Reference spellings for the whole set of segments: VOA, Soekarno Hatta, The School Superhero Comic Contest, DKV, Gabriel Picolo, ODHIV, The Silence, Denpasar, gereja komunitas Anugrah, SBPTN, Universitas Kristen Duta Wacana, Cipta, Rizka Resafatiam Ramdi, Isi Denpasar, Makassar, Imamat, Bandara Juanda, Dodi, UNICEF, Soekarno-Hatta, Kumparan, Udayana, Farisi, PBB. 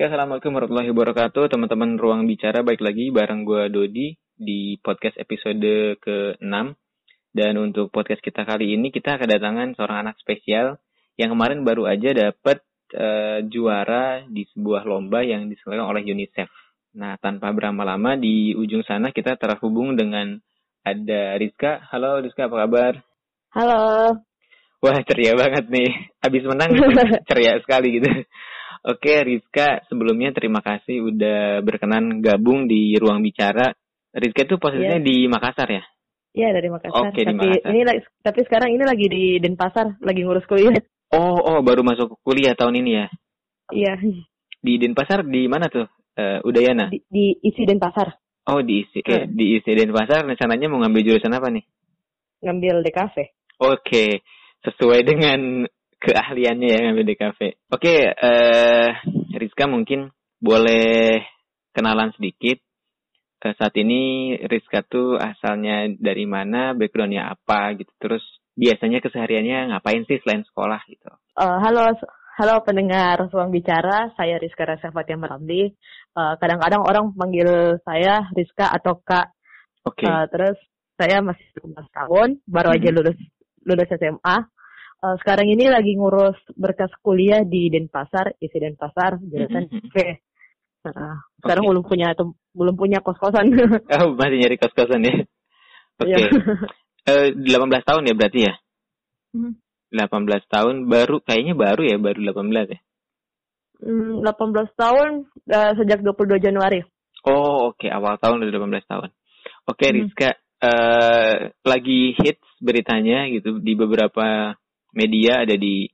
Ya, assalamualaikum warahmatullahi wabarakatuh, teman-teman Ruang Bicara. Baik lagi bareng gue Dodi di podcast episode ke-6. Dan untuk podcast kita kali ini kita kedatangan seorang anak spesial yang kemarin baru aja dapat juara di sebuah lomba yang diselenggarakan oleh UNICEF. Nah, tanpa berlama-lama di ujung sana kita terhubung dengan ada Rizka. Halo Rizka, apa kabar? Halo. Wah, ceria banget nih. Abis menang ceria sekali gitu. Oke Rizka, sebelumnya terima kasih udah berkenan gabung di Ruang Bicara. Rizka itu posisinya di Makassar ya? Iya, dari Makassar. Oke, di Makassar. Tapi sekarang ini lagi di Denpasar, lagi ngurus kuliah. Oh, baru masuk kuliah tahun ini ya? Iya. Di Denpasar di mana tuh? Udayana? Di Isi Denpasar. Oh, di Isi. Oke, di Isi Denpasar rencananya mau ngambil jurusan apa nih? Ngambil DKV. Oke, sesuai dengan keahliannya ya ngambil DKV. Oke, Rizka mungkin boleh kenalan sedikit. Saat ini Rizka tuh asalnya dari mana, backgroundnya apa gitu. Terus biasanya kesehariannya ngapain sih selain sekolah gitu. Halo pendengar Ruang Bicara, saya Rizka Resafatiam Ramdi. Kadang-kadang orang panggil saya Rizka atau Kak. Oke. Terus saya masih 19 tahun, baru aja lulus SMA. Sekarang ini lagi ngurus berkas kuliah di Denpasar, Isi Denpasar, jurusan V. Sekarang belum punya kos-kosan. Oh, masih nyari kos-kosan ya. Oke. 18 tahun ya berarti ya? 18 tahun baru 18 ya. 18 tahun sejak 22 Januari. Oh, oke, awal tahun udah 18 tahun. Oke, Rizka, lagi hits beritanya gitu di beberapa media, ada di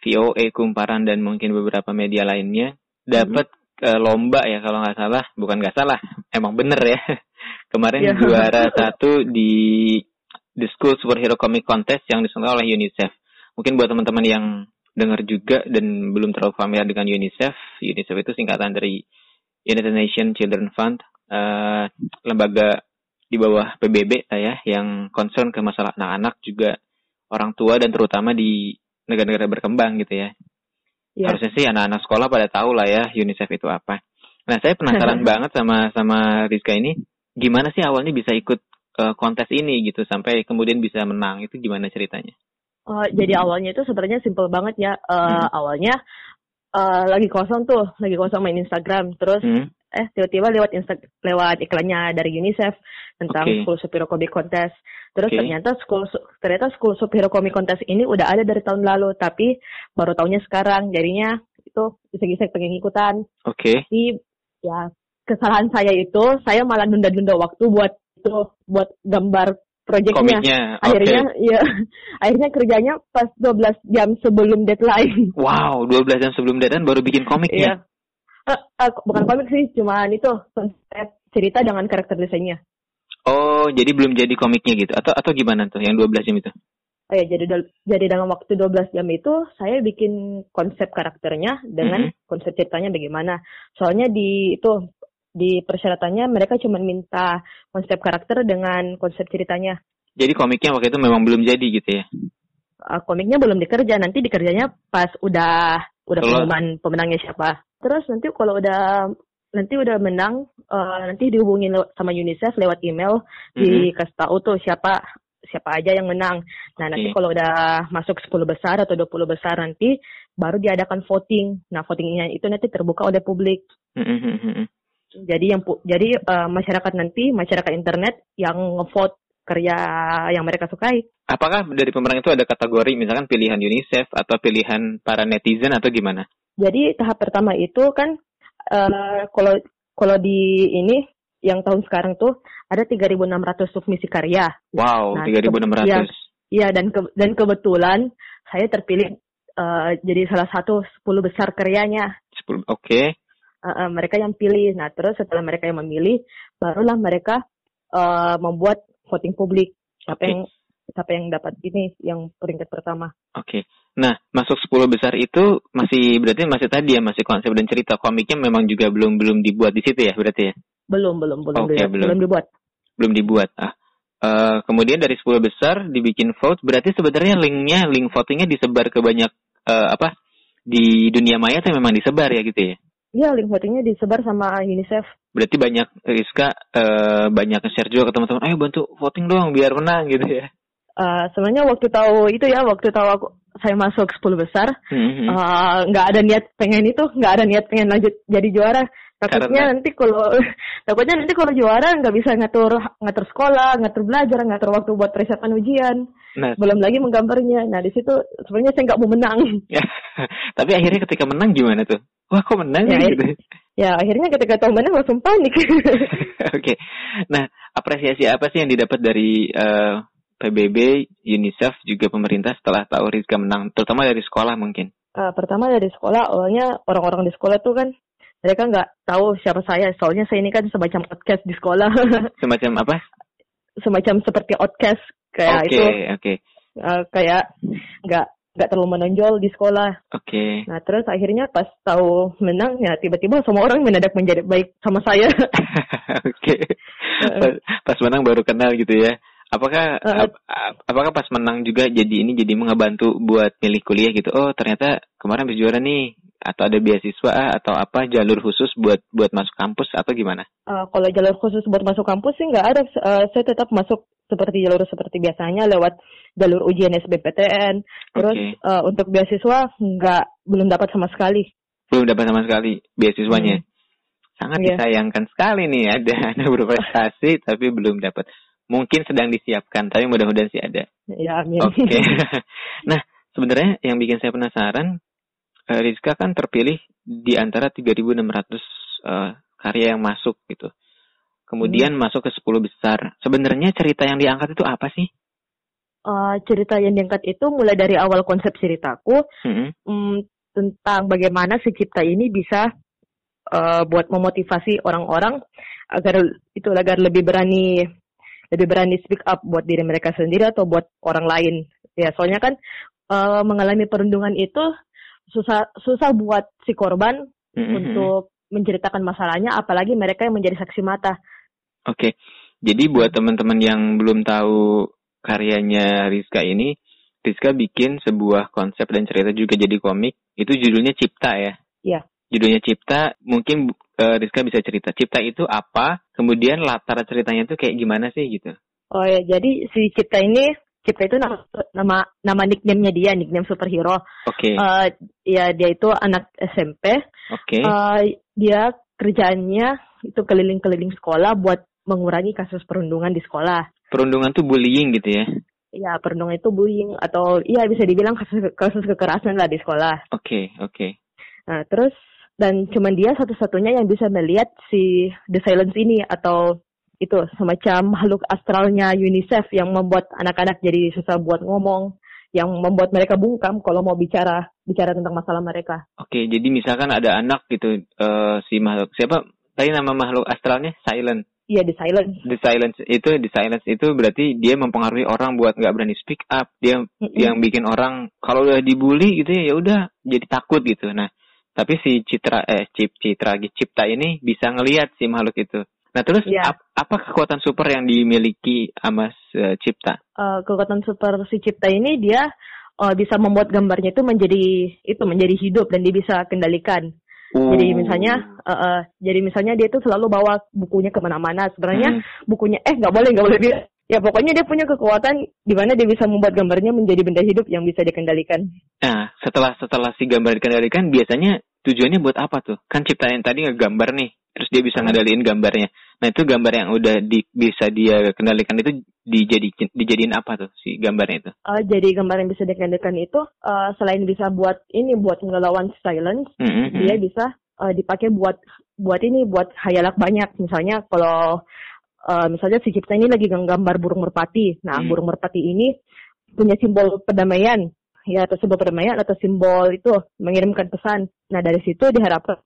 VOA, Kumparan, dan mungkin beberapa media lainnya. Dapat lomba ya kalau nggak salah, emang bener ya. Kemarin juara 1 di The School Superhero Comic Contest yang diselenggarakan oleh UNICEF. Mungkin buat teman-teman yang dengar juga dan belum terlalu familiar dengan UNICEF itu singkatan dari United Nations Children Fund, lembaga di bawah PBB yang concern ke masalah anak-anak, juga orang tua, dan terutama di negara-negara berkembang gitu ya. Harusnya sih anak-anak sekolah pada tahu lah ya UNICEF itu apa. Nah, saya penasaran banget sama Rizka ini, gimana sih awalnya bisa ikut kontes ini gitu sampai kemudian bisa menang, itu gimana ceritanya? Jadi awalnya itu sebenarnya simple banget ya. Awalnya lagi kosong main Instagram, terus tiba-tiba lewat iklannya dari UNICEF tentang School Superhero Comic Contest. Terus ternyata School Superhero Comic Contest ini udah ada dari tahun lalu, tapi baru tahunnya sekarang. Jadinya itu iseng-iseng pengen ikutan. Oke. Tapi ya kesalahan saya itu, saya malah nunda-nunda waktu buat gambar proyeknya. Akhirnya akhirnya kerjanya pas 12 jam sebelum deadline. Wow, 12 jam sebelum deadline baru bikin komiknya. Iya. Bukan komik sih, cuman itu cerita dengan karakter desainnya. Oh, jadi belum jadi komiknya gitu, atau gimana tuh yang 12 jam itu? Oh ya, jadi dalam waktu 12 jam itu saya bikin konsep karakternya dengan konsep ceritanya bagaimana. Soalnya di persyaratannya mereka cuma minta konsep karakter dengan konsep ceritanya. Jadi komiknya waktu itu memang belum jadi gitu ya? Komiknya belum dikerja, nanti dikerjanya pas udah pengumuman pemenangnya siapa. Terus nanti kalau udah menang, nanti dihubungin sama UNICEF lewat email, dikasih tahu tuh siapa aja yang menang. Nah, nanti kalau udah masuk 10 besar atau 20 besar nanti baru diadakan voting. Nah, votingnya itu nanti terbuka oleh publik. Jadi masyarakat internet yang ngevote karya yang mereka sukai. Apakah dari pemenang itu ada kategori misalkan pilihan UNICEF atau pilihan para netizen atau gimana? Jadi tahap pertama itu kan kalau di ini yang tahun sekarang tuh ada 3.600 submisi karya. Wow, nah, 3.600. Iya, dan kebetulan saya terpilih jadi salah satu 10 besar karyanya. 10, oke. Mereka yang pilih. Nah, terus setelah mereka yang memilih, barulah mereka membuat voting publik siapa yang dapat ini yang peringkat pertama. Oke. Nah, masuk 10 besar itu masih konsep dan cerita, komiknya memang juga belum dibuat di situ ya berarti ya? Belum dibuat. Belum dibuat. Kemudian dari 10 besar dibikin vote, berarti sebenarnya link votingnya disebar ke banyak di dunia maya itu memang disebar ya gitu ya? Iya, link votingnya disebar sama UNICEF. Berarti banyak, Rizka banyak share juga ke teman-teman, ayo bantu voting dong biar menang gitu ya. Sebenarnya waktu tahu aku saya masuk 10 besar, nggak ada niat pengen itu, nggak ada niat pengen lanjut jadi juara. Takutnya nanti kalau juara nggak bisa ngatur sekolah, ngatur belajar, ngatur waktu buat persiapan ujian. Nah, belum lagi menggambarnya. Nah, di situ sebenarnya saya nggak mau menang. Ya, tapi akhirnya ketika menang gimana tuh? Wah, kok menang ya, gitu? Ya, akhirnya ketika tahu menang langsung panik. Oke. Nah, apresiasi apa sih yang didapat dari PBB, UNICEF, juga pemerintah setelah tahu Rizka menang? Terutama dari sekolah mungkin. Pertama dari sekolah, awalnya orang-orang di sekolah tuh kan mereka nggak tahu siapa saya, soalnya saya ini kan semacam outcast di sekolah. Semacam apa? Semacam seperti outcast kayak okay, itu. Oke. Kayak nggak terlalu menonjol di sekolah. Oke. Nah terus akhirnya pas tahu menang ya tiba-tiba semua orang mendadak menjadi baik sama saya. Oke. Pas menang baru kenal gitu ya. Apakah pas menang juga jadi ngebantu buat milih kuliah gitu? Oh ternyata kemarin habis juara nih, atau ada beasiswa atau apa jalur khusus buat masuk kampus atau gimana? Kalau jalur khusus buat masuk kampus sih nggak ada. Saya tetap masuk seperti jalur seperti biasanya lewat jalur ujian SBPTN. Terus untuk beasiswa belum dapat sama sekali. Belum dapat sama sekali beasiswanya. Sangat disayangkan sekali nih, ada anak berprestasi tapi belum dapat. Mungkin sedang disiapkan, tapi mudah-mudahan sih ada. Ya, amin. Oke. Nah, sebenarnya yang bikin saya penasaran, Rizka kan terpilih di antara 3.600 karya yang masuk gitu. Kemudian masuk ke 10 besar. Sebenarnya cerita yang diangkat itu apa sih? Cerita yang diangkat itu mulai dari awal konsep ceritaku, tentang bagaimana si Cipta ini bisa buat memotivasi orang-orang agar lebih berani speak up buat diri mereka sendiri atau buat orang lain. Ya, soalnya kan mengalami perundungan itu susah buat si korban untuk menceritakan masalahnya, apalagi mereka yang menjadi saksi mata. Oke. Jadi buat teman-teman yang belum tahu karyanya Rizka ini, Rizka bikin sebuah konsep dan cerita juga jadi komik, itu judulnya Cipta ya? Iya. Judulnya Cipta, mungkin Rizka bisa cerita. Cipta itu apa? Kemudian latar ceritanya itu kayak gimana sih gitu? Oh ya, jadi si Cipta itu nama nickname-nya dia, nickname superhero. Oke. Ya, dia itu anak SMP. Oke. Dia kerjaannya itu keliling-keliling sekolah buat mengurangi kasus perundungan di sekolah. Perundungan tuh bullying gitu ya? Ya, perundungan itu bullying atau ya bisa dibilang kasus kekerasan lah di sekolah. Oke. Nah, terus dan cuman dia satu-satunya yang bisa melihat si The Silence ini atau itu semacam makhluk astralnya UNICEF yang membuat anak-anak jadi susah buat ngomong, yang membuat mereka bungkam kalau mau bicara tentang masalah mereka. Oke, jadi misalkan ada anak gitu, si makhluk siapa? Tadi nama makhluk astralnya Silence. Iya, The Silence. The Silence itu berarti dia mempengaruhi orang buat nggak berani speak up, dia yang bikin orang kalau udah dibully gitu ya udah jadi takut gitu. Nah, tapi si Cipta ini bisa ngelihat si makhluk itu. Nah terus apa kekuatan super yang dimiliki sama Cipta? Kekuatan super si Cipta ini dia bisa membuat gambarnya itu menjadi hidup dan dia bisa kendalikan. Jadi misalnya dia itu selalu bawa bukunya kemana-mana. Sebenarnya bukunya nggak boleh dia. Ya pokoknya dia punya kekuatan di mana dia bisa membuat gambarnya menjadi benda hidup yang bisa dikendalikan. Nah, setelah si gambar dikendalikan biasanya tujuannya buat apa tuh? Kan Ciptaan tadi ngegambar nih, terus dia bisa ngendaliin gambarnya. Nah, itu gambar yang udah bisa dia kendalikan itu dijadiin apa tuh si gambarnya itu? Jadi gambar yang bisa dikendalikan itu selain bisa buat ngelawan silence, dia bisa dipakai buat khayalak banyak. Misalnya kalau misalnya si Cipta ini lagi gambar burung merpati. Nah, burung merpati ini punya simbol perdamaian, ya atau simbol perdamaian atau simbol itu mengirimkan pesan. Nah, dari situ diharapkan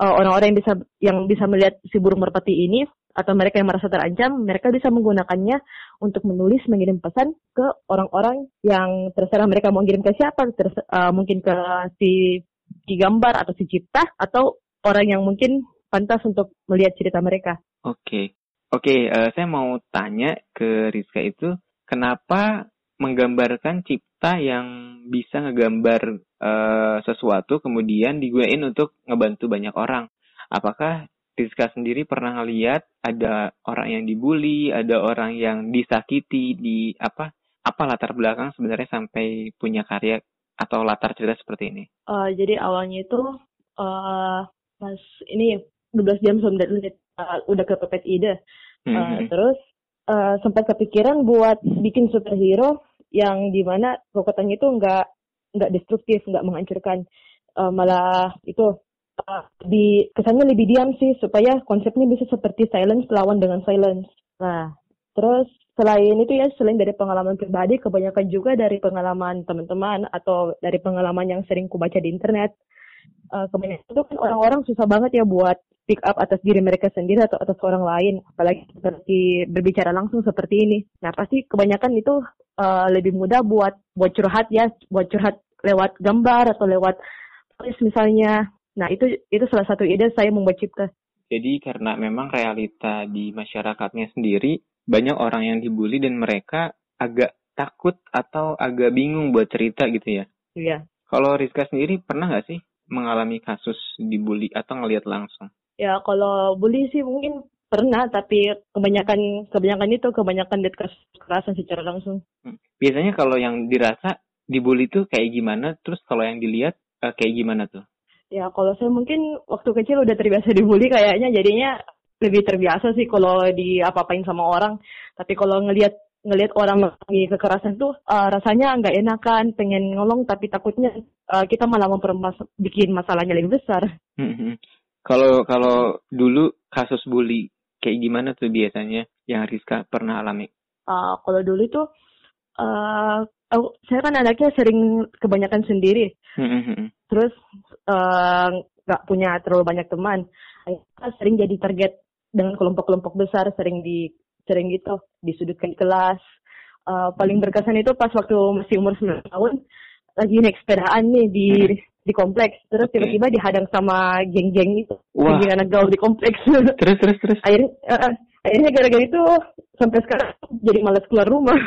orang-orang yang bisa melihat si burung merpati ini atau mereka yang merasa terancam, mereka bisa menggunakannya untuk menulis mengirim pesan ke orang-orang yang terserah mereka mau ngirim ke siapa, mungkin ke si gambar atau si Cipta atau orang yang mungkin pantas untuk melihat cerita mereka. Oke, saya mau tanya ke Rizka itu, kenapa menggambarkan Cipta yang bisa ngegambar sesuatu kemudian digunain untuk ngebantu banyak orang. Apakah Rizka sendiri pernah ngeliat ada orang yang dibully, ada orang yang disakiti, di apa latar belakang sebenarnya sampai punya karya atau latar cerita seperti ini? Jadi awalnya itu pas ini 12 jam sebelum deadline udah kepepet ide. Terus sempat kepikiran buat bikin superhero yang dimana kekuatannya itu nggak destruktif, nggak menghancurkan, malah itu kesannya lebih diam sih, supaya konsepnya bisa seperti Silence lawan dengan Silence. Nah, terus selain itu ya, selain dari pengalaman pribadi, kebanyakan juga dari pengalaman teman-teman atau dari pengalaman yang sering kubaca di internet. Kebanyakan itu kan orang-orang susah banget ya buat pick up atas diri mereka sendiri atau atas orang lain, apalagi seperti berbicara langsung seperti ini. Nah, pasti kebanyakan itu lebih mudah buat curhat ya, buat curhat lewat gambar atau lewat tulis misalnya. Nah, itu salah satu ide saya membuat Cipta. Jadi karena memang realita di masyarakatnya sendiri banyak orang yang dibully dan mereka agak takut atau agak bingung buat cerita gitu ya. Iya. Kalau Rizka sendiri pernah nggak sih mengalami kasus dibully atau ngelihat langsung? Ya, kalau bully sih mungkin pernah, tapi kebanyakan lihat kekerasan secara langsung. Biasanya kalau yang dirasa dibully tuh kayak gimana, terus kalau yang dilihat kayak gimana tuh? Ya, kalau saya mungkin waktu kecil udah terbiasa dibully kayaknya, jadinya lebih terbiasa sih kalau di apa-apain sama orang. Tapi kalau ngelihat orang mengalami kekerasan tuh rasanya nggak enakan, pengen ngolong, tapi takutnya kita malah bikin masalahnya lebih besar. Kalau dulu kasus bully kayak gimana tuh biasanya yang Rizka pernah alami? Kalau dulu tuh saya kan anaknya sering kebanyakan sendiri, terus nggak punya terlalu banyak teman, sering jadi target dengan kelompok-kelompok besar, sering gitu disudutkan kelas. Paling berkesan itu pas waktu masih umur 9 tahun lagi naik sepedaan nih di kompleks, terus tiba-tiba dihadang sama geng-geng itu, geng anak gaul di kompleks. Terus akhirnya gara-gara itu sampai sekarang jadi malas keluar rumah.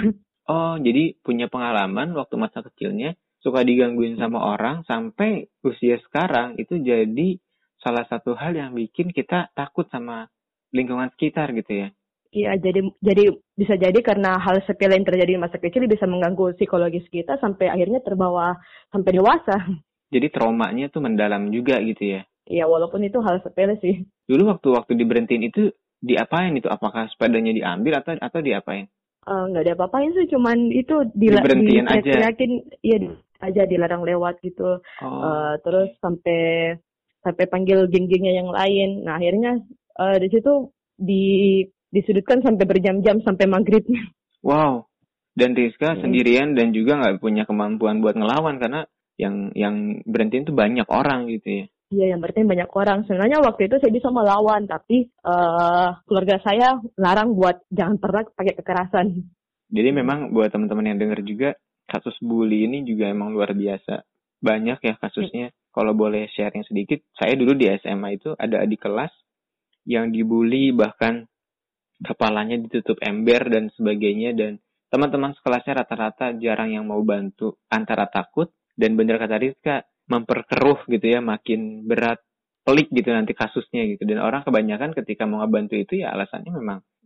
Oh, jadi punya pengalaman waktu masa kecilnya suka digangguin sama orang sampai usia sekarang, itu jadi salah satu hal yang bikin kita takut sama lingkungan sekitar gitu ya. Iya, jadi bisa jadi karena hal sepele yang terjadi masa kecil bisa mengganggu psikologis kita sampai akhirnya terbawa sampai dewasa. Jadi traumanya tuh mendalam juga gitu ya? Iya, walaupun itu hal sepele sih. Dulu waktu diberhentiin itu diapain itu? Apakah sepedanya diambil atau diapain? Nggak ada apa-apain sih, cuman itu diberhentiin aja. Iya aja, dilarang lewat gitu. Terus sampai panggil geng-gengnya yang lain. Nah, akhirnya di situ disudutkan sampai berjam-jam sampai maghrib. Wow. Dan Rizka sendirian dan juga nggak punya kemampuan buat ngelawan karena yang berhentiin tuh banyak orang gitu ya. Iya, yang berhentiin banyak orang. Sebenarnya waktu itu saya bisa melawan, tapi keluarga saya larang buat jangan pernah pakai kekerasan. Jadi memang buat teman-teman yang dengar juga, kasus bully ini juga emang luar biasa. Banyak ya kasusnya. Kalau boleh sharing sedikit, saya dulu di SMA itu ada adik kelas yang dibully, bahkan kepalanya ditutup ember dan sebagainya. Dan teman-teman sekelasnya rata-rata jarang yang mau bantu antara takut. Dan benar kata Rizka, memperkeruh gitu ya, makin berat, pelik gitu nanti kasusnya gitu. Dan orang kebanyakan ketika mau ngebantu itu ya alasannya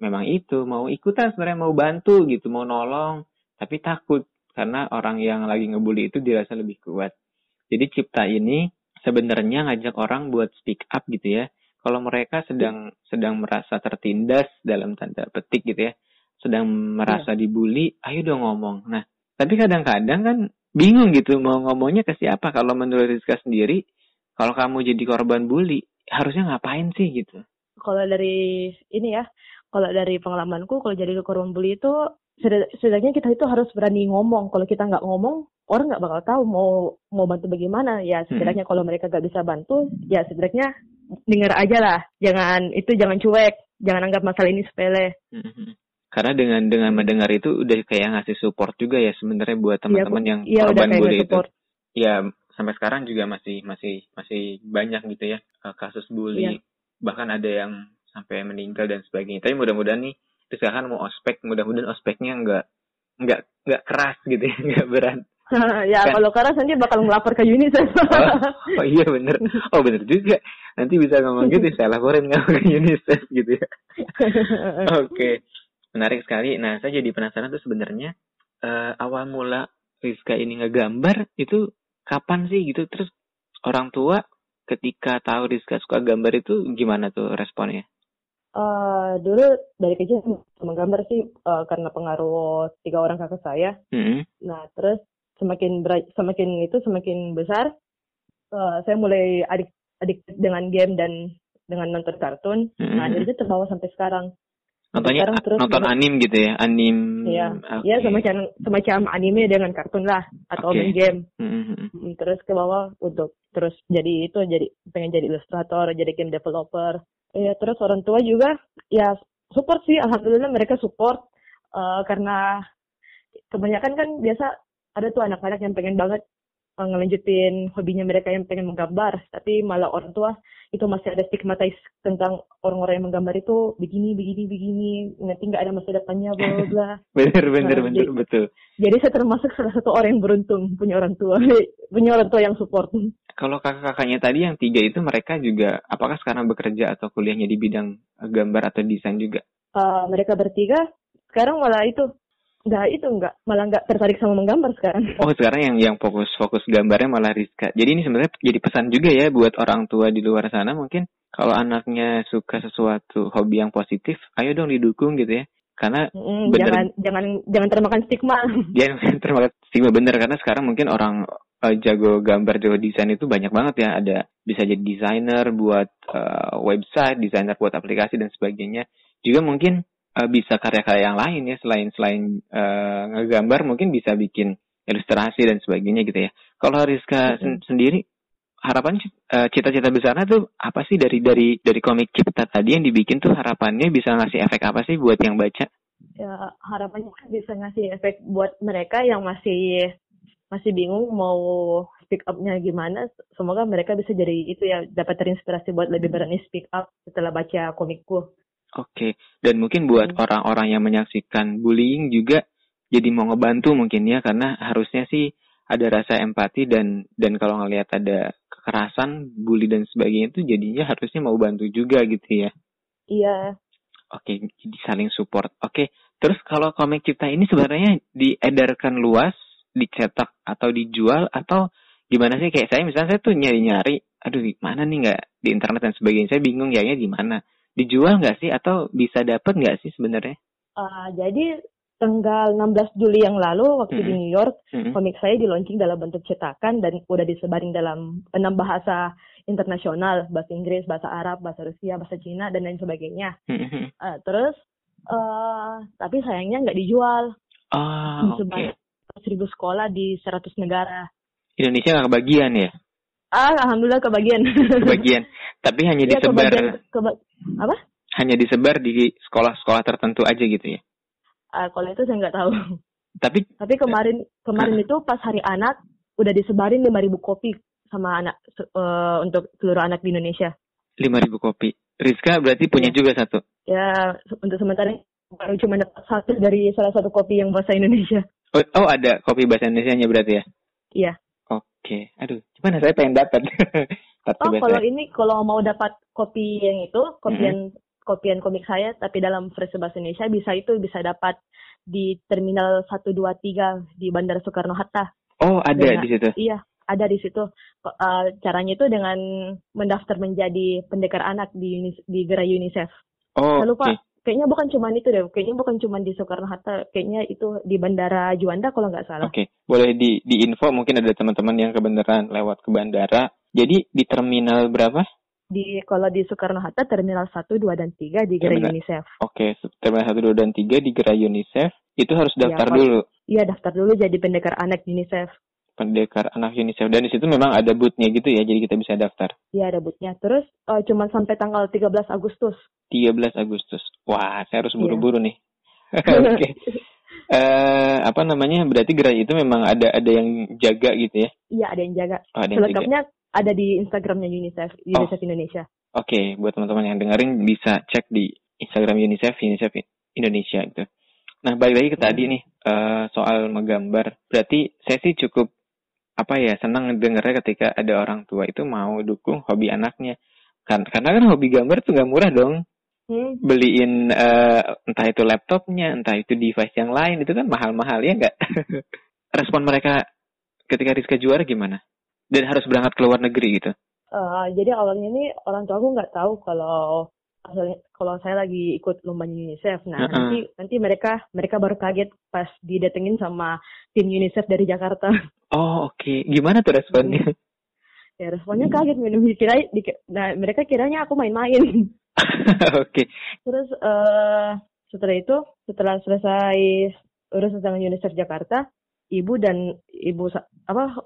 memang itu, mau ikutan sebenarnya, mau bantu gitu, mau nolong, tapi takut karena orang yang lagi ngebully itu dirasa lebih kuat. Jadi Cipta ini sebenarnya ngajak orang buat speak up gitu ya. Kalau mereka sedang merasa tertindas dalam tanda petik gitu ya, sedang merasa dibully, ayo dong ngomong. Nah, tapi kadang-kadang kan bingung gitu mau ngomongnya ke siapa. Kalau menurut Rizka sendiri, kalau kamu jadi korban bully harusnya ngapain sih gitu? Kalau dari ini ya, kalau dari pengalamanku, kalau jadi korban bully itu setidaknya kita itu harus berani ngomong. Kalau kita nggak ngomong, orang nggak bakal tahu mau bantu bagaimana. Ya setidaknya kalau mereka nggak bisa bantu, ya setidaknya dengar aja lah. Jangan cuek, jangan anggap masalah ini sepele. Karena dengan mendengar itu udah kayak ngasih support juga ya sebenarnya buat teman-teman yang korban bully itu. Ya, sampai sekarang juga masih banyak gitu ya kasus bully. Ya. Bahkan ada yang sampai meninggal dan sebagainya. Tapi mudah-mudahan nih, terus kan mau ospek, mudah-mudahan ospeknya nggak keras gitu ya, nggak berat. Ya kan? Kalau keras nanti bakal melapor ke UNICEF. Oh iya bener. Oh bener juga. Nanti bisa ngomong gitu, saya laporin ke UNICEF gitu ya. Oke. Menarik sekali. Nah, saya jadi penasaran tuh sebenarnya awal mula Rizka ini ngegambar itu kapan sih gitu? Terus orang tua ketika tahu Rizka suka gambar itu gimana tuh responnya? Dulu dari kecil menggambar sih karena pengaruh 3 orang kakak saya. Mm-hmm. Nah terus semakin besar saya mulai adik dengan game dan dengan nonton kartun. Mm-hmm. Nah jadi terbawa sampai sekarang. Nontonnya nonton anime gitu ya, anime. Iya, okay. Ya semacam anime dengan kartun lah atau main game. Mm-hmm. Terus ke bawah untuk terus jadi pengen jadi ilustrator, jadi game developer. Ya terus orang tua juga ya support sih, alhamdulillah mereka support karena kebanyakan kan biasa ada tuh anak-anak yang pengen banget ngelanjutin hobinya mereka yang pengen menggambar, tapi malah orang tua itu masih ada stigmatis tentang orang-orang yang menggambar itu begini nanti nggak ada masa depannya bla bla. Bener betul. Jadi saya termasuk salah satu orang yang beruntung punya orang tua yang support. Kalau kakak-kakaknya tadi yang 3 itu mereka juga apakah sekarang bekerja atau kuliahnya di bidang gambar atau desain juga? Mereka bertiga sekarang malah nggak tertarik sama menggambar sekarang. Oh sekarang yang fokus gambarnya malah Rizka. Jadi ini sebenarnya jadi pesan juga ya buat orang tua di luar sana mungkin kalau anaknya suka sesuatu hobi yang positif, ayo dong didukung gitu ya. Karena jangan termakan stigma. Jangan termakan stigma bener karena sekarang mungkin orang jago gambar jago desain itu banyak banget ya, ada bisa jadi desainer buat website, desainer buat aplikasi dan sebagainya. Juga mungkin bisa karya-karya yang lain ya selain ngegambar mungkin bisa bikin ilustrasi dan sebagainya gitu ya. Kalau Rizka sendiri harapannya cita-cita besarnya tuh apa sih dari komik Cipta tadi yang dibikin tuh harapannya bisa ngasih efek apa sih buat yang baca? Ya harapannya bisa ngasih efek buat mereka yang masih bingung mau speak up-nya gimana. Semoga mereka bisa jadi itu ya, dapat terinspirasi buat lebih berani speak up setelah baca komikku. Oke, dan mungkin buat orang-orang yang menyaksikan bullying juga jadi mau ngebantu mungkin ya, karena harusnya sih ada rasa empati dan kalau ngelihat ada kekerasan, bully dan sebagainya itu jadinya harusnya mau bantu juga gitu ya. Iya. Oke, jadi saling support. Oke, terus kalau komik Cipta ini sebenarnya diedarkan luas, dicetak atau dijual atau gimana sih? Kayak saya misalnya saya tuh nyari-nyari, aduh gimana nih nggak di internet dan sebagainya, saya bingung ya gimana. Dijual nggak sih atau bisa dapat nggak sih sebenarnya? Jadi tanggal 16 Juli yang lalu waktu di New York, komik saya di-launching dalam bentuk cetakan dan udah disebarin dalam 6 bahasa internasional, bahasa Inggris, bahasa Arab, bahasa Rusia, bahasa Cina dan lain sebagainya. Terus tapi sayangnya nggak dijual. Sebanyak 1.000 sekolah di 100 negara. Indonesia nggak kebagian ya? Alhamdulillah kebagian. Tapi hanya disebar apa? Hanya disebar di sekolah-sekolah tertentu aja gitu ya? Kalau itu saya nggak tahu. Tapi kemarin itu pas hari anak udah disebarin 5.000 kopi sama anak untuk seluruh anak di Indonesia. 5.000 kopi. Rizka berarti punya juga satu? Ya untuk sementara baru cuma dapat 1 dari salah satu kopi yang bahasa Indonesia. Oh ada kopi bahasa Indonesianya berarti ya? Iya. Oke, aduh, gimana saya pengen dapat. Kalau mau dapat kopi yang itu, kopian komik saya, tapi dalam versi bahasa Indonesia bisa dapat di Terminal 123 di Bandara Soekarno Hatta. Oh, ada di situ. Iya, ada di situ. Caranya itu dengan mendaftar menjadi pendekar anak di Gerai UNICEF. Oh. Saya lupa. Okay. Kayaknya bukan cuma itu deh, kayaknya bukan cuma di Soekarno-Hatta, kayaknya itu di Bandara Juanda kalau nggak salah. Oke, boleh di info, mungkin ada teman-teman yang kebenaran lewat ke bandara. Jadi di terminal berapa? Kalau di Soekarno-Hatta, terminal 1, 2, dan 3 di Gerai UNICEF. Oke, terminal 1, 2, dan 3 di Gerai UNICEF, itu harus daftar dulu? Iya, daftar dulu jadi pendekar anak UNICEF. Pendekar anak UNICEF, dan di situ memang ada booth-nya gitu ya, jadi kita bisa daftar. Iya, ada booth-nya. Terus cuma sampai tanggal 13 Agustus. 13 Agustus. Wah, saya harus buru-buru nih. Oke. Berarti gerai itu memang ada yang jaga gitu ya? Iya, ada yang jaga. Oh, selengkapnya ada di Instagramnya UNICEF Indonesia. Oke, buat teman-teman yang dengerin bisa cek di Instagram UNICEF Indonesia gitu. Nah, balik lagi ke tadi nih, soal menggambar. Berarti saya sih cukup senang dengarnya ketika ada orang tua itu mau dukung hobi anaknya. Karena kan hobi gambar tuh gak murah dong. Beliin entah itu laptopnya, entah itu device yang lain, itu kan mahal-mahal, ya nggak? Respon mereka ketika Rizka juara gimana? Dan harus berangkat ke luar negeri gitu. Jadi awalnya ini orang tua aku nggak tahu kalau saya lagi ikut lomba UNICEF. Nah, nanti mereka baru kaget pas didatengin sama tim UNICEF dari Jakarta. Oh, oke. Gimana tuh responnya? Ya, responnya kaget. Mereka kiranya aku main-main. Oke. Terus setelah selesai urusan dengan UNICEF Jakarta,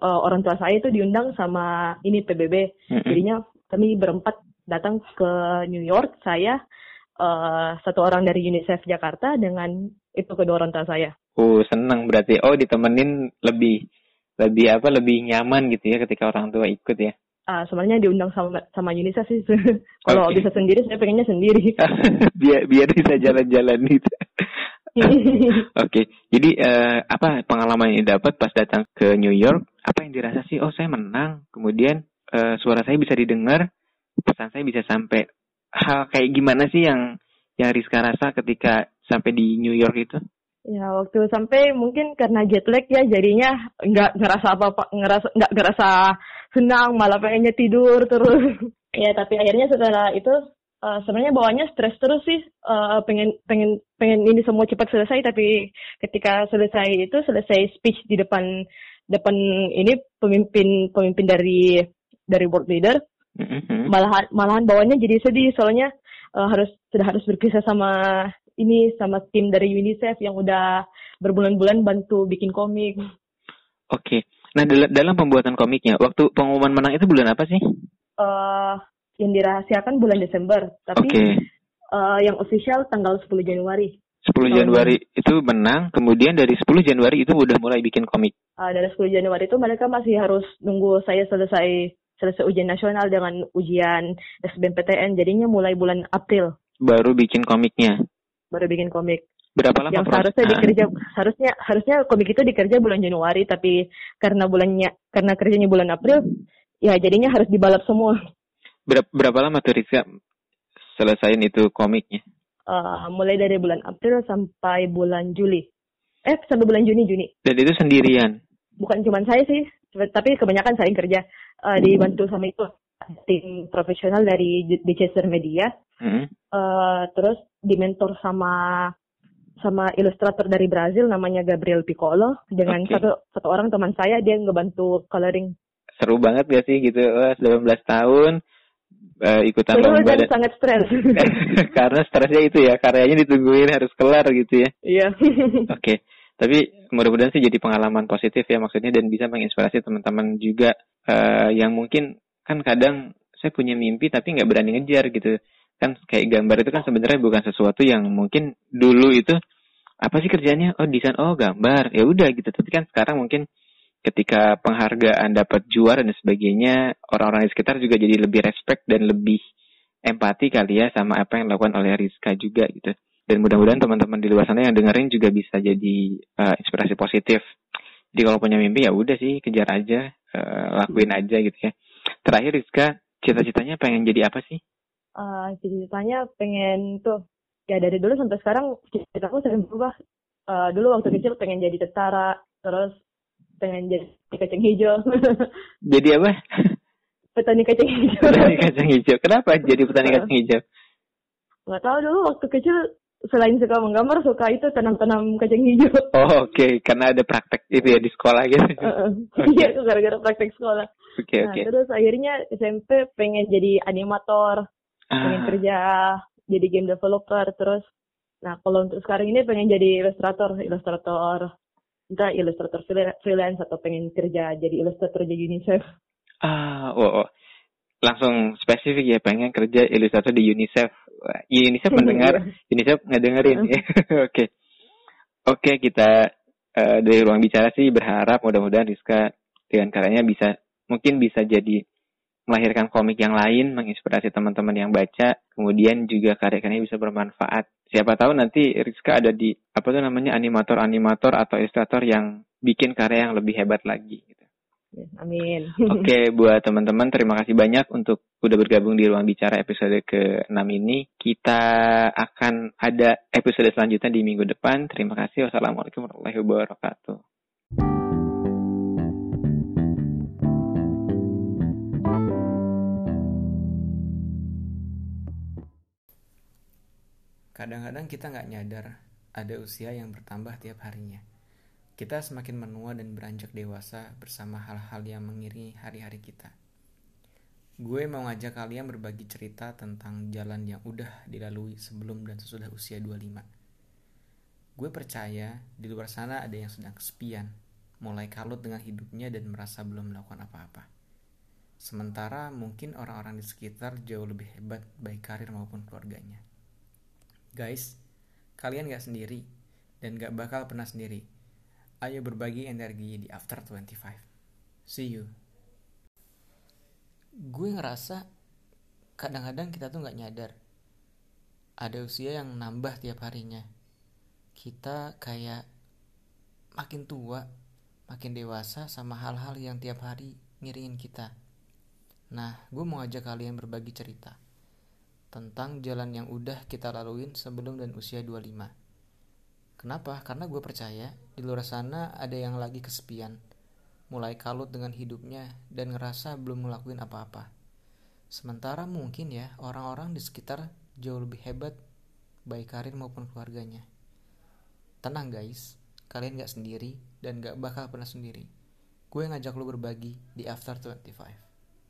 orang tua saya itu diundang sama ini PBB. Jadinya kami berempat datang ke New York, saya satu orang dari UNICEF Jakarta dengan itu kedua orang tua saya. Senang berarti. Ditemenin lebih nyaman gitu ya ketika orang tua ikut ya. Sebenarnya diundang sama UNICEF sih. Kalau bisa sendiri, saya pengennya sendiri. biar bisa jalan-jalan gitu. Oke. Jadi apa pengalaman yang dapat pas datang ke New York? Apa yang dirasa sih? Saya menang. Kemudian suara saya bisa didengar. Pesan saya bisa sampai. Hal kayak gimana sih yang Rizka rasa ketika sampai di New York itu? Ya, waktu sampai mungkin karena jet lag ya, jadinya nggak ngerasa senang, malah pengennya tidur terus. Ya, tapi akhirnya setelah itu sebenarnya bawaannya stres terus sih, pengen ini semua cepat selesai. Tapi ketika selesai speech di depan ini pemimpin dari board leader. Malahan bawaannya jadi sedih, soalnya harus berpisah sama ini, sama tim dari UNICEF yang udah berbulan-bulan bantu bikin komik. Oke. Nah, dalam pembuatan komiknya, waktu pengumuman menang itu bulan apa sih? Yang dirahasiakan bulan Desember, tapi yang official tanggal 10 Januari. 10 Januari itu menang, kemudian dari 10 Januari itu udah mulai bikin komik. Dari 10 Januari itu mereka masih harus nunggu saya selesai ujian nasional dengan ujian SBPTN, jadinya mulai bulan April. Baru bikin komik. Berapa lama proses? Harusnya komik itu dikerja bulan Januari, tapi karena kerjanya bulan April, ya jadinya harus dibalap semua. Berapa lama tuh Rizka selesain itu komiknya? Mulai dari bulan April sampai bulan Juli. Sampai bulan Juni. Dan itu sendirian? Bukan cuma saya sih, tapi kebanyakan saya yang kerja, dibantu sama itu tim profesional dari Chester Media. Terus dimentor sama ilustrator dari Brazil namanya Gabriel Picolo, dengan satu orang teman saya, dia ngebantu coloring. Seru banget gak sih gitu? 19 tahun ikutan lomba. Seru dan sangat stres. Karena stresnya itu ya, karyanya ditungguin harus kelar gitu ya. Iya. Oke. Tapi mudah-mudahan sih jadi pengalaman positif ya, maksudnya, dan bisa menginspirasi teman-teman juga yang mungkin kan kadang saya punya mimpi tapi nggak berani ngejar gitu. Kan kayak gambar itu kan sebenarnya bukan sesuatu yang mungkin dulu itu apa sih kerjanya, desain, gambar, ya udah gitu. Tapi kan sekarang mungkin ketika penghargaan, dapat juara dan sebagainya, orang-orang di sekitar juga jadi lebih respect dan lebih empati kali ya sama apa yang dilakukan oleh Rizka juga gitu. Dan mudah-mudahan teman-teman di luar sana yang dengerin juga bisa jadi inspirasi positif. Jadi kalau punya mimpi ya udah sih, kejar aja, lakuin aja gitu ya. Terakhir Rizka, cita-citanya pengen jadi apa sih? Cita-citanya pengen tuh, ya dari dulu sampai sekarang cita-citaku sering berubah. Dulu waktu kecil pengen jadi tentara, terus pengen jadi kacang hijau. Jadi apa? Petani kacang hijau. Petani kacang hijau. Kenapa jadi petani kacang hijau? Nggak tahu, dulu waktu kecil selain suka menggambar, suka itu tanam-tanam kacang hijau. Karena ada praktek itu ya di sekolah gitu. Iya, gara-gara praktek sekolah. Nah, terus akhirnya SMP pengen jadi animator, pengen kerja jadi game developer, terus nah kalau untuk sekarang ini pengen jadi ilustrator, entah ilustrator freelance atau pengen kerja jadi ilustrator di UNICEF. Langsung spesifik ya, pengen kerja ilustrator di UNICEF. UNICEF mendengar, UNICEF ngedengerin. Oke, kita dari ruang bicara sih berharap mudah-mudahan Rizka dengan karyanya bisa jadi melahirkan komik yang lain, menginspirasi teman-teman yang baca, kemudian juga karya-karyanya bisa bermanfaat. Siapa tahu nanti Rizka ada di animator-animator atau ilustrator yang bikin karya yang lebih hebat lagi. Amin. Oke, buat teman-teman, terima kasih banyak untuk udah bergabung di Ruang Bicara episode ke-6 ini. Kita akan ada episode selanjutnya di minggu depan. Terima kasih. Wassalamualaikum warahmatullahi wabarakatuh. Kadang-kadang kita nggak nyadar ada usia yang bertambah tiap harinya. Kita semakin menua dan beranjak dewasa bersama hal-hal yang mengiringi hari-hari kita. Gue mau ngajak kalian berbagi cerita tentang jalan yang udah dilalui sebelum dan sesudah usia 25. Gue percaya di luar sana ada yang sedang kesepian, mulai kalut dengan hidupnya dan merasa belum melakukan apa-apa. Sementara mungkin orang-orang di sekitar jauh lebih hebat baik karir maupun keluarganya. Guys, kalian gak sendiri dan gak bakal pernah sendiri. Ayo berbagi energi di After 25. See you. Gue ngerasa kadang-kadang kita tuh gak nyadar ada usia yang nambah tiap harinya. Kita kayak makin tua, makin dewasa sama hal-hal yang tiap hari ngiringin kita. Nah, gue mau ajak kalian berbagi cerita tentang jalan yang udah kita laluin sebelum dan usia 25. Kenapa? Karena gue percaya di luar sana ada yang lagi kesepian, mulai kalut dengan hidupnya dan ngerasa belum ngelakuin apa-apa. Sementara mungkin ya orang-orang di sekitar jauh lebih hebat, baik karir maupun keluarganya. Tenang guys, kalian gak sendiri dan gak bakal pernah sendiri. Gue ngajak lo berbagi di After 25.